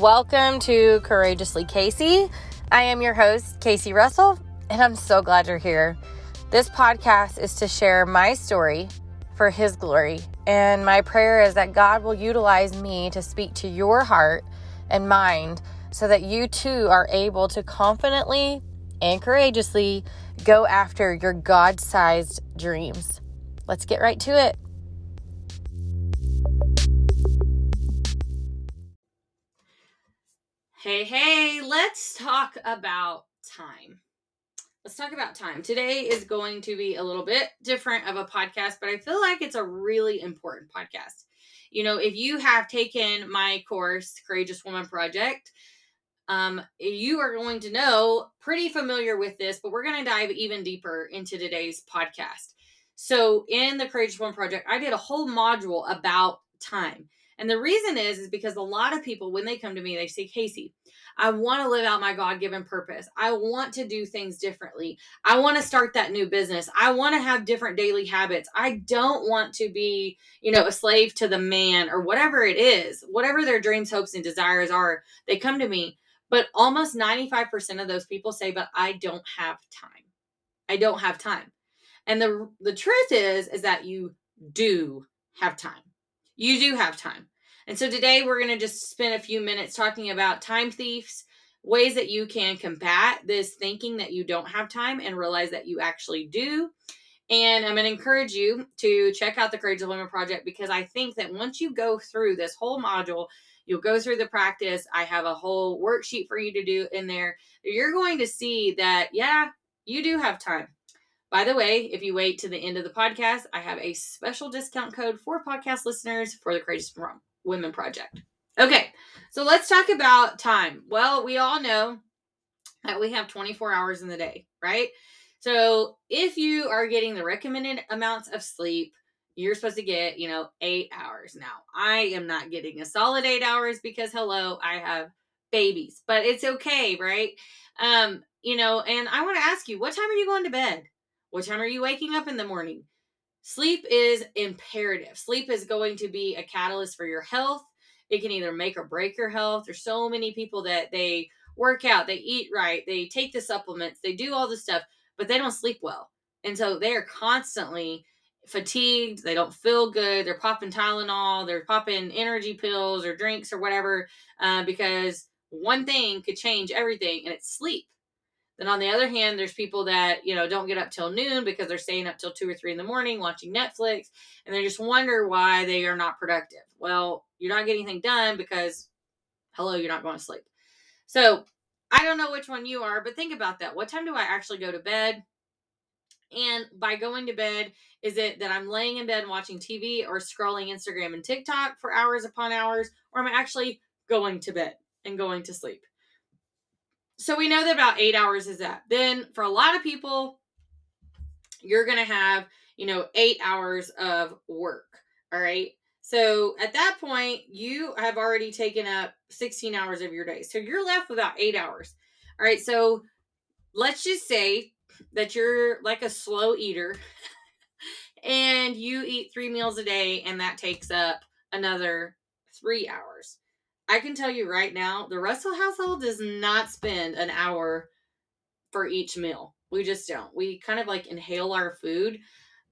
Welcome to Courageously Casey. I am your host, Casey Russell, and I'm so glad you're here. This podcast is to share my story for His glory, and my prayer is that God will utilize me to speak to your heart and mind so that you too are able to confidently and courageously go after your God-sized dreams. Let's get right to it. Hey, let's talk about time. Today is going to be a little bit different of a podcast, but I feel like it's a really important podcast. You know, if you have taken my course, Courageous Woman Project, you are going to know pretty familiar with this, but we're going to dive even deeper into today's podcast. So in the Courageous Woman Project, I did a whole module about time. And the reason is because a lot of people, when they come to me, they say, Casey, I want to live out my God-given purpose. I want to do things differently. I want to start that new business. I want to have different daily habits. I don't want to be, a slave to the man or whatever it is, whatever their dreams, hopes, and desires are, they come to me. But almost 95% of those people say, but I don't have time. I don't have time. And the truth is that you do have time. You do have time. And so today we're going to just spend a few minutes talking about time thieves, ways that you can combat this thinking that you don't have time and realize that you actually do. And I'm going to encourage you to check out the Courageous Women Project, because I think that once you go through this whole module, you'll go through the practice. I have a whole worksheet for you to do in there. You're going to see that, yeah, you do have time. By the way, if you wait to the end of the podcast, I have a special discount code for podcast listeners for the Courageous Women Project. Okay, so let's talk about time. Well, we all know that we have 24 hours in the day, right? So if you are getting the recommended amounts of sleep, you're supposed to get, 8 hours. Now, I am not getting a solid 8 hours because, hello, I have babies. But it's okay, right? And I want to ask you, what time are you going to bed? What time are you waking up in the morning? Sleep is imperative. Sleep is going to be a catalyst for your health. It can either make or break your health. There's so many people that they work out, they eat right, they take the supplements, they do all this stuff, but they don't sleep well. And so they are constantly fatigued. They don't feel good. They're popping Tylenol. They're popping energy pills or drinks or whatever, because one thing could change everything, and it's sleep. Then on the other hand, there's people that, don't get up till noon because they're staying up till 2 or 3 in the morning watching Netflix, and they just wonder why they are not productive. Well, you're not getting anything done because, hello, you're not going to sleep. So I don't know which one you are, but think about that. What time do I actually go to bed? And by going to bed, is it that I'm laying in bed watching TV or scrolling Instagram and TikTok for hours upon hours, or am I actually going to bed and going to sleep? So we know that about 8 hours is that. Then for a lot of people, you're going to have, 8 hours of work. All right. So at that point, you have already taken up 16 hours of your day. So you're left with about 8 hours. All right. So let's just say that you're like a slow eater and you eat 3 meals a day, and that takes up another 3 hours. I can tell you right now, the Russell household does not spend an hour for each meal. We just don't. We kind of like inhale our food.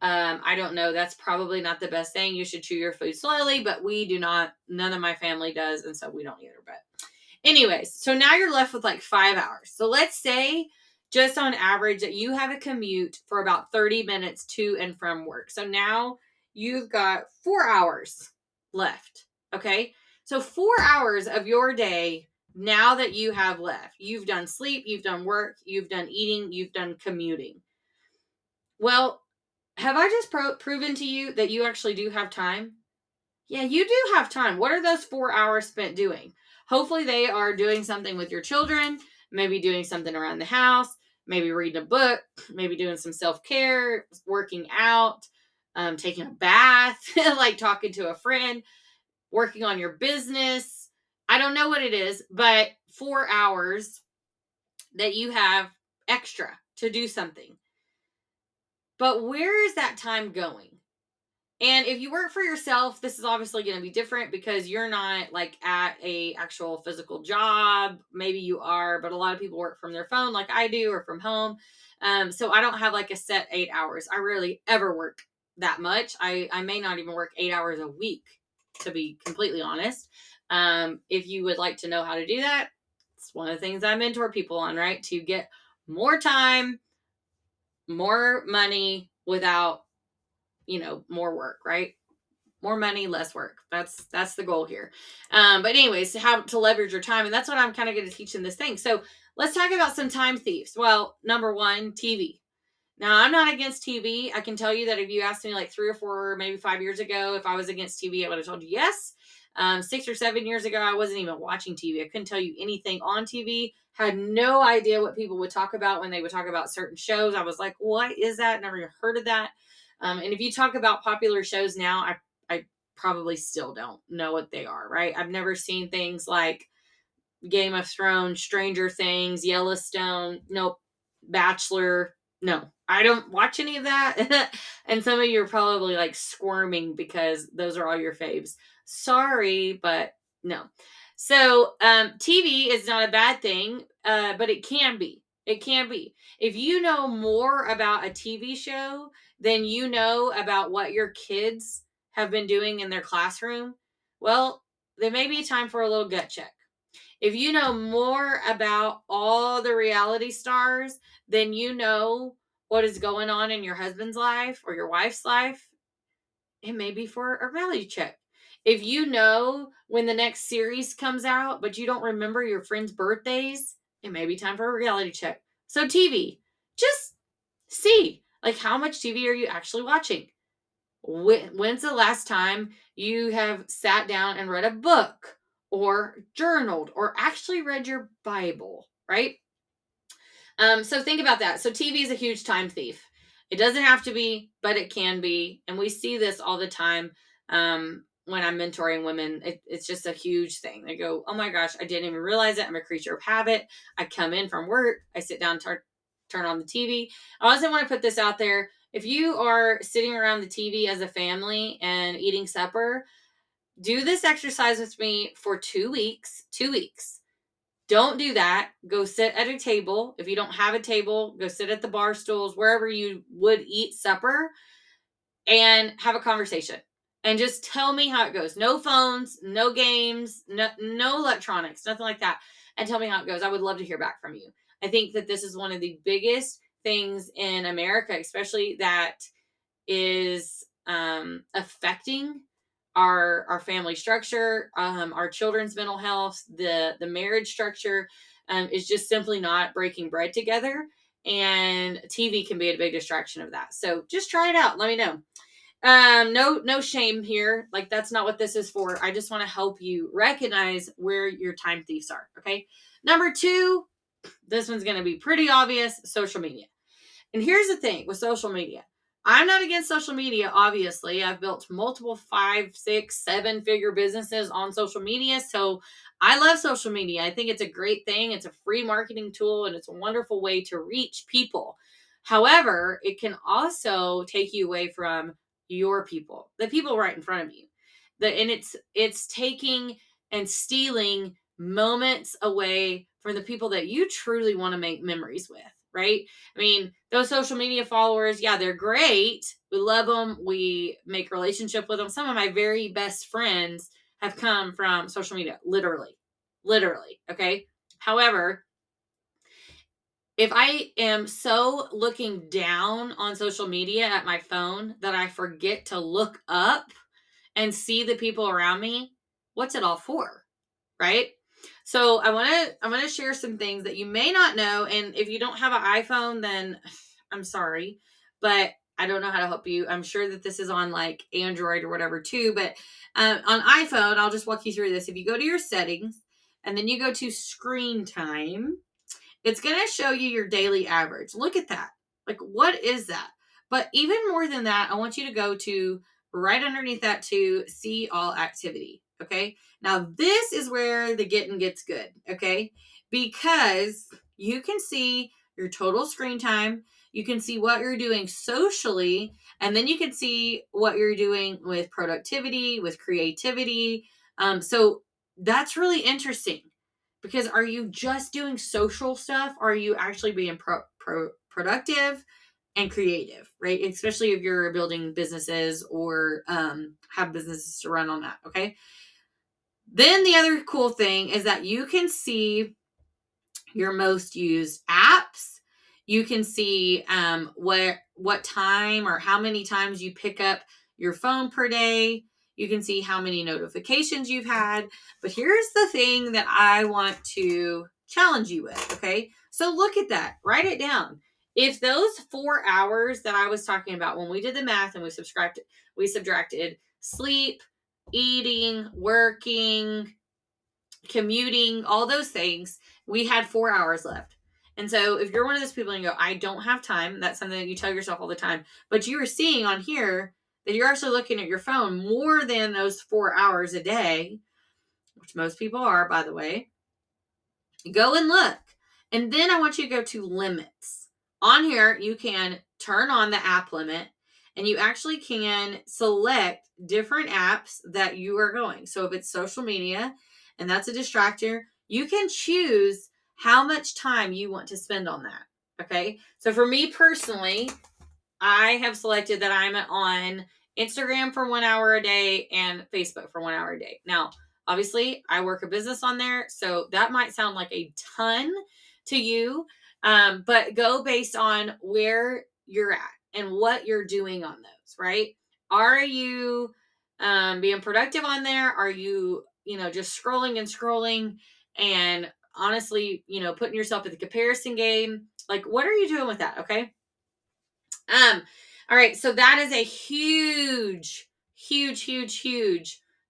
I don't know. That's probably not the best thing. You should chew your food slowly, but we do not. None of my family does. And so we don't either. But anyways, so now you're left with like 5 hours. So let's say just on average that you have a commute for about 30 minutes to and from work. So now you've got 4 hours left. Okay. So 4 hours of your day now that you have left. You've done sleep, you've done work, you've done eating, you've done commuting. Well, have I just proven to you that you actually do have time? Yeah, you do have time. What are those 4 hours spent doing? Hopefully they are doing something with your children, maybe doing something around the house, maybe reading a book, maybe doing some self-care, working out, taking a bath, like talking to a friend, working on your business. I don't know what it is, but 4 hours that you have extra to do something. But where is that time going? And if you work for yourself, this is obviously going to be different because you're not like at a actual physical job. Maybe you are, but a lot of people work from their phone like I do or from home. So I don't have like a set 8 hours. I rarely ever work that much. I may not even work 8 hours a week, to be completely honest. If you would like to know how to do that, it's one of the things I mentor people on, right? To get more time, more money without, you know, more work, right? More money, less work. That's the goal here. But anyways, how to leverage your time. And that's what I'm kind of going to teach in this thing. So let's talk about some time thieves. Well, number one, TV. Now, I'm not against TV. I can tell you that if you asked me like 3 or 4, maybe 5 years ago, if I was against TV, I would have told you yes. 6 or 7 years ago, I wasn't even watching TV. I couldn't tell you anything on TV. Had no idea what people would talk about when they would talk about certain shows. I was like, what is that? Never even heard of that. And if you talk about popular shows now, I probably still don't know what they are, right? I've never seen things like Game of Thrones, Stranger Things, Yellowstone, nope, Bachelor, no. I don't watch any of that. And some of you are probably like squirming because those are all your faves. Sorry, but no. So TV is not a bad thing, but it can be. It can be. If you know more about a TV show than you know about what your kids have been doing in their classroom, well, there may be time for a little gut check. If you know more about all the reality stars than you know what is going on in your husband's life or your wife's life, it may be for a reality check. If you know when the next series comes out, but you don't remember your friends' birthdays, it may be time for a reality check. So TV, just see, like, how much TV are you actually watching? When's the last time you have sat down and read a book or journaled or actually read your Bible, right? So think about that. So TV is a huge time thief. It doesn't have to be, but it can be. And we see this all the time when I'm mentoring women. It's just a huge thing. They go, oh my gosh, I didn't even realize it. I'm a creature of habit. I come in from work. I sit down and turn on the TV. I also want to put this out there. If you are sitting around the TV as a family and eating supper, do this exercise with me for 2 weeks. 2 weeks. Don't do that. Go sit at a table. If you don't have a table, go sit at the bar stools, wherever you would eat supper, and have a conversation. And just tell me how it goes. No phones, no games, no electronics, nothing like that. And tell me how it goes. I would love to hear back from you. I think that this is one of the biggest things in America, especially, that is affecting our family structure, our children's mental health, the marriage structure, is just simply not breaking bread together. And TV can be a big distraction of that. So just try it out. Let me know. No shame here. Like, that's not what this is for. I just want to help you recognize where your time thieves are. Okay. Number two, this one's going to be pretty obvious: social media. And here's the thing with social media. I'm not against social media, obviously. I've built multiple 5, 6, 7-figure businesses on social media. So I love social media. I think it's a great thing. It's a free marketing tool, and it's a wonderful way to reach people. However, it can also take you away from your people, the people right in front of you. And it's taking and stealing moments away from the people that you truly want to make memories with. Right? I mean, those social media followers, yeah, they're great. We love them. We make relationship with them. Some of my very best friends have come from social media, literally. Okay. However, if I am so looking down on social media at my phone that I forget to look up and see the people around me, what's it all for? Right? So I'm going to share some things that you may not know. And if you don't have an iPhone, then I'm sorry, but I don't know how to help you. I'm sure that this is on like Android or whatever too, but on iPhone, I'll just walk you through this. If you go to your settings and then you go to screen time, it's going to show you your daily average. Look at that. Like, what is that? But even more than that, I want you to go to right underneath that to see all activity. Okay. Now this is where the gets good. Okay. Because you can see your total screen time. You can see what you're doing socially, and then you can see what you're doing with productivity, with creativity. So that's really interesting, because are you just doing social stuff? Or are you actually being productive and creative, right? Especially if you're building businesses or have businesses to run on that, okay? Then the other cool thing is that you can see your most used apps. You can see what time or how many times you pick up your phone per day. You can see how many notifications you've had. But here's the thing that I want to challenge you with, okay? So look at that. Write it down. If those 4 hours that I was talking about when we did the math and we subtracted sleep, eating, working, commuting, all those things, we had 4 hours left. And so if you're one of those people and you go, I don't have time, that's something that you tell yourself all the time, but you are seeing on here that you're actually looking at your phone more than those 4 hours a day, which most people are, by the way, go and look. And then I want you to go to limits. On here, you can turn on the app limit, and you actually can select different apps that you are going. So if it's social media and that's a distractor, you can choose how much time you want to spend on that, okay? So for me personally, I have selected that I'm on Instagram for 1 hour a day and Facebook for 1 hour a day. Now, obviously, I work a business on there, so that might sound like a ton to you, but go based on where you're at and what you're doing on those, right? Are you being productive on there? Are you, just scrolling and honestly, putting yourself in the comparison game? Like, what are you doing with that? Okay. All right. So that is a huge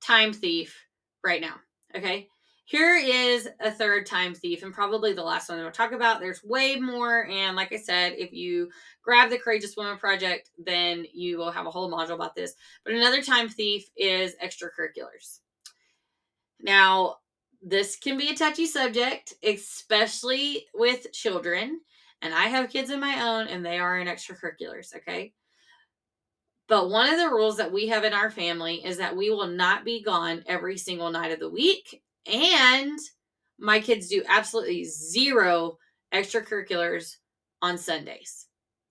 time thief right now. Okay. Here is a third time thief, and probably the last one that we'll talk about. There's way more. And like I said, if you grab the Courageous Woman Project, then you will have a whole module about this. But another time thief is extracurriculars. Now, this can be a touchy subject, especially with children. And I have kids of my own, and they are in extracurriculars, okay? But one of the rules that we have in our family is that we will not be gone every single night of the week. And my kids do absolutely zero extracurriculars on Sundays,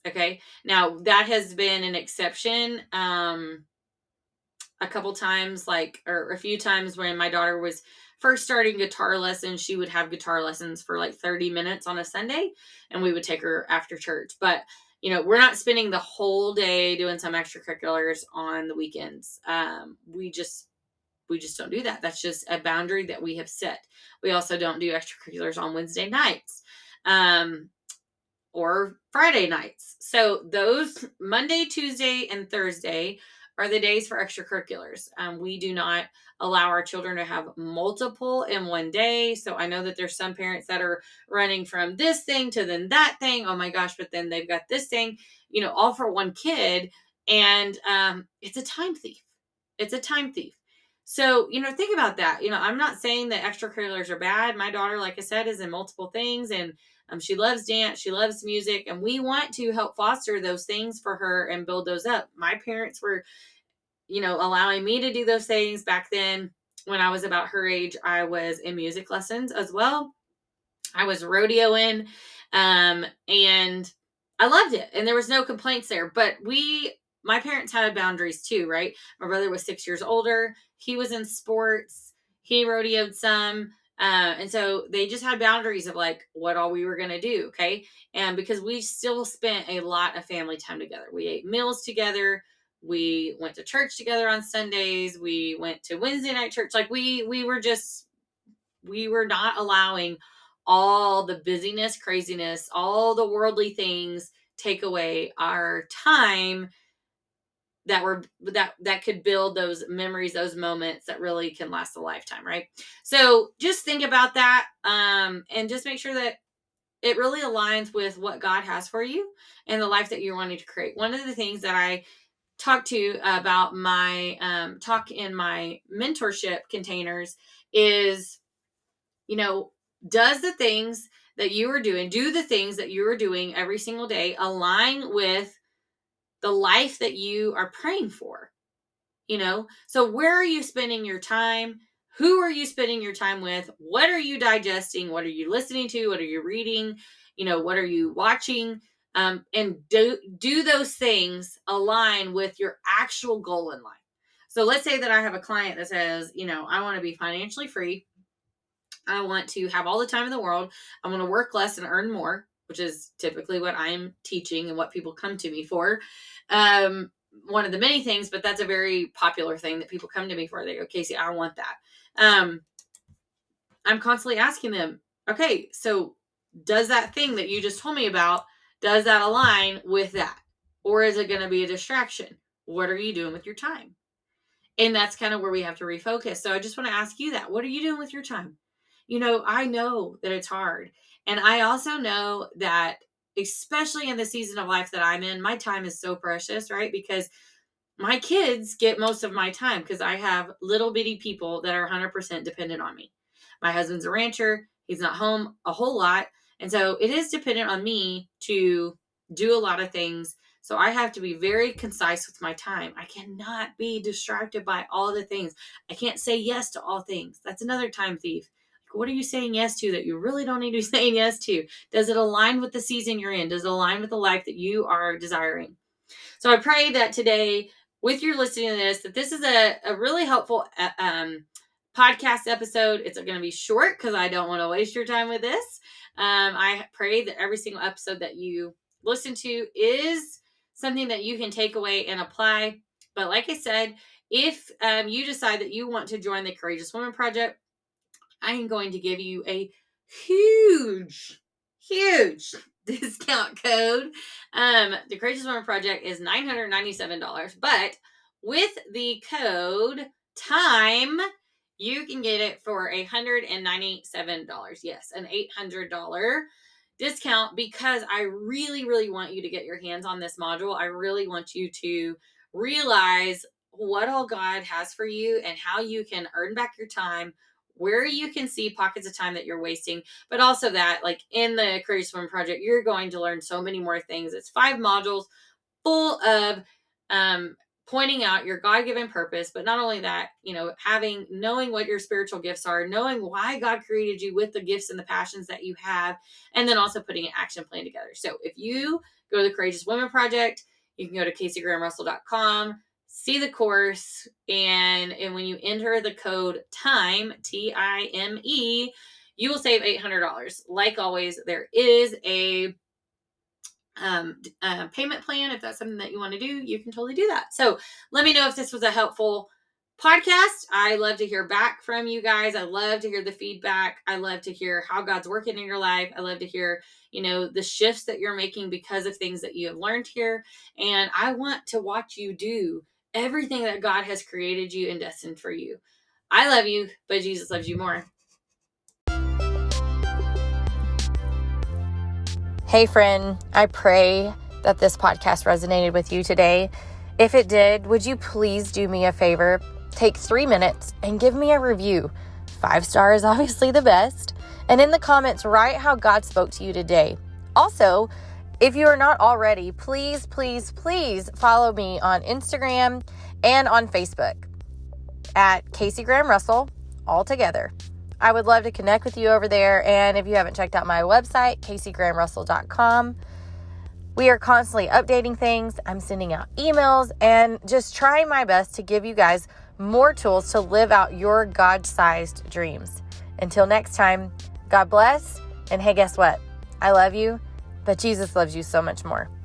okay? Now, that has been an exception a couple times, or a few times when my daughter was first starting guitar lessons. She would have guitar lessons for 30 minutes on a Sunday, and we would take her after church. But, we're not spending the whole day doing some extracurriculars on the weekends. We just don't do that. That's just a boundary that we have set. We also don't do extracurriculars on Wednesday nights, or Friday nights. So those Monday, Tuesday, and Thursday are the days for extracurriculars. We do not allow our children to have multiple in one day. So I know that there's some parents that are running from this thing to then that thing. Oh my gosh, but then they've got this thing, all for one kid. And it's a time thief. It's a time thief. So, think about that. I'm not saying that extracurriculars are bad. My daughter, like I said, is in multiple things, and she loves dance. She loves music. And we want to help foster those things for her and build those up. My parents were, allowing me to do those things back then. When I was about her age, I was in music lessons as well. I was rodeoing, and I loved it. And there was no complaints there. But my parents had boundaries too, right? My brother was 6 years older. He was in sports. He rodeoed some. And so they just had boundaries of what all we were going to do. Okay. And because we still spent a lot of family time together, we ate meals together. We went to church together on Sundays. We went to Wednesday night church. We were not allowing all the busyness, craziness, all the worldly things take away our time that could build those memories, those moments that really can last a lifetime, right? So just think about that, and just make sure that it really aligns with what God has for you and the life that you're wanting to create. One of the things that I talk to about my talk in my mentorship containers is, does the things that you are doing, do the things that you are doing every single day align with the life that you are praying for, you know? So where are you spending your time? Who are you spending your time with? What are you digesting? What are you listening to? What are you reading? You know, what are you watching? And do those things align with your actual goal in life? So let's say that I have a client that says, you know, I want to be financially free. I want to have all the time in the world. I want to work less and earn more, which is typically what I'm teaching and what people come to me for. One of the many things, but that's a very popular thing that people come to me for. They go, Casey, I want that. I'm constantly asking them, okay, so does that thing that you just told me about, does that align with that? Or is it going to be a distraction? What are you doing with your time? And that's kind of where we have to refocus. So I just want to ask you that. What are you doing with your time? You know, I know that it's hard. And I also know that, especially in the season of life that I'm in, my time is so precious, right? Because my kids get most of my time because I have little bitty people that are 100% dependent on me. My husband's a rancher. He's not home a whole lot. And so it is dependent on me to do a lot of things. So I have to be very concise with my time. I cannot be distracted by all the things. I can't say yes to all things. That's another time thief. Like, what are you saying yes to that you really don't need to be saying yes to? Does it align with the season you're in? Does it align with the life that you are desiring? So I pray that today, with your listening to this, that this is a really helpful podcast episode. It's going to be short because I don't want to waste your time with this. I pray that every single episode that you listen to is something that you can take away and apply. But like I said, if you decide that you want to join the Courageous Woman Project, I am going to give you a huge discount code. The Courageous Woman Project is $997, but with the code TIME, you can get it for $197. Yes, an $800 discount, because I really, really want you to get your hands on this module. I really want you to realize what all God has for you and how you can earn back your time, where you can see pockets of time that you're wasting, but also that, like, in the Courageous Woman Project, you're going to learn so many more things. It's 5 modules full of pointing out your God-given purpose, but not only that, you know, knowing what your spiritual gifts are, knowing why God created you with the gifts and the passions that you have, and then also putting an action plan together. So if you go to the Courageous Woman Project, you can go to caseygrahamrussell.com, see the course, and when you enter the code TIME, TIME, you will save $800. Like always, there is a payment plan. If that's something that you want to do, you can totally do that. So let me know if this was a helpful podcast. I love to hear back from you guys. I love to hear the feedback. I love to hear how God's working in your life. I love to hear, you know, the shifts that you're making because of things that you have learned here. And I want to watch you do everything that God has created you and destined for you. I love you, but Jesus loves you more. Hey friend, I pray that this podcast resonated with you today. If it did, would you please do me a favor? Take 3 minutes and give me a review. 5-star is obviously the best. And in the comments, write how God spoke to you today. Also, if you are not already, please, please, please follow me on Instagram and on Facebook at Casey Graham Russell, all together. I would love to connect with you over there. And if you haven't checked out my website, caseygrahamrussell.com, we are constantly updating things. I'm sending out emails and just trying my best to give you guys more tools to live out your God-sized dreams. Until next time, God bless. And hey, guess what? I love you, but Jesus loves you so much more.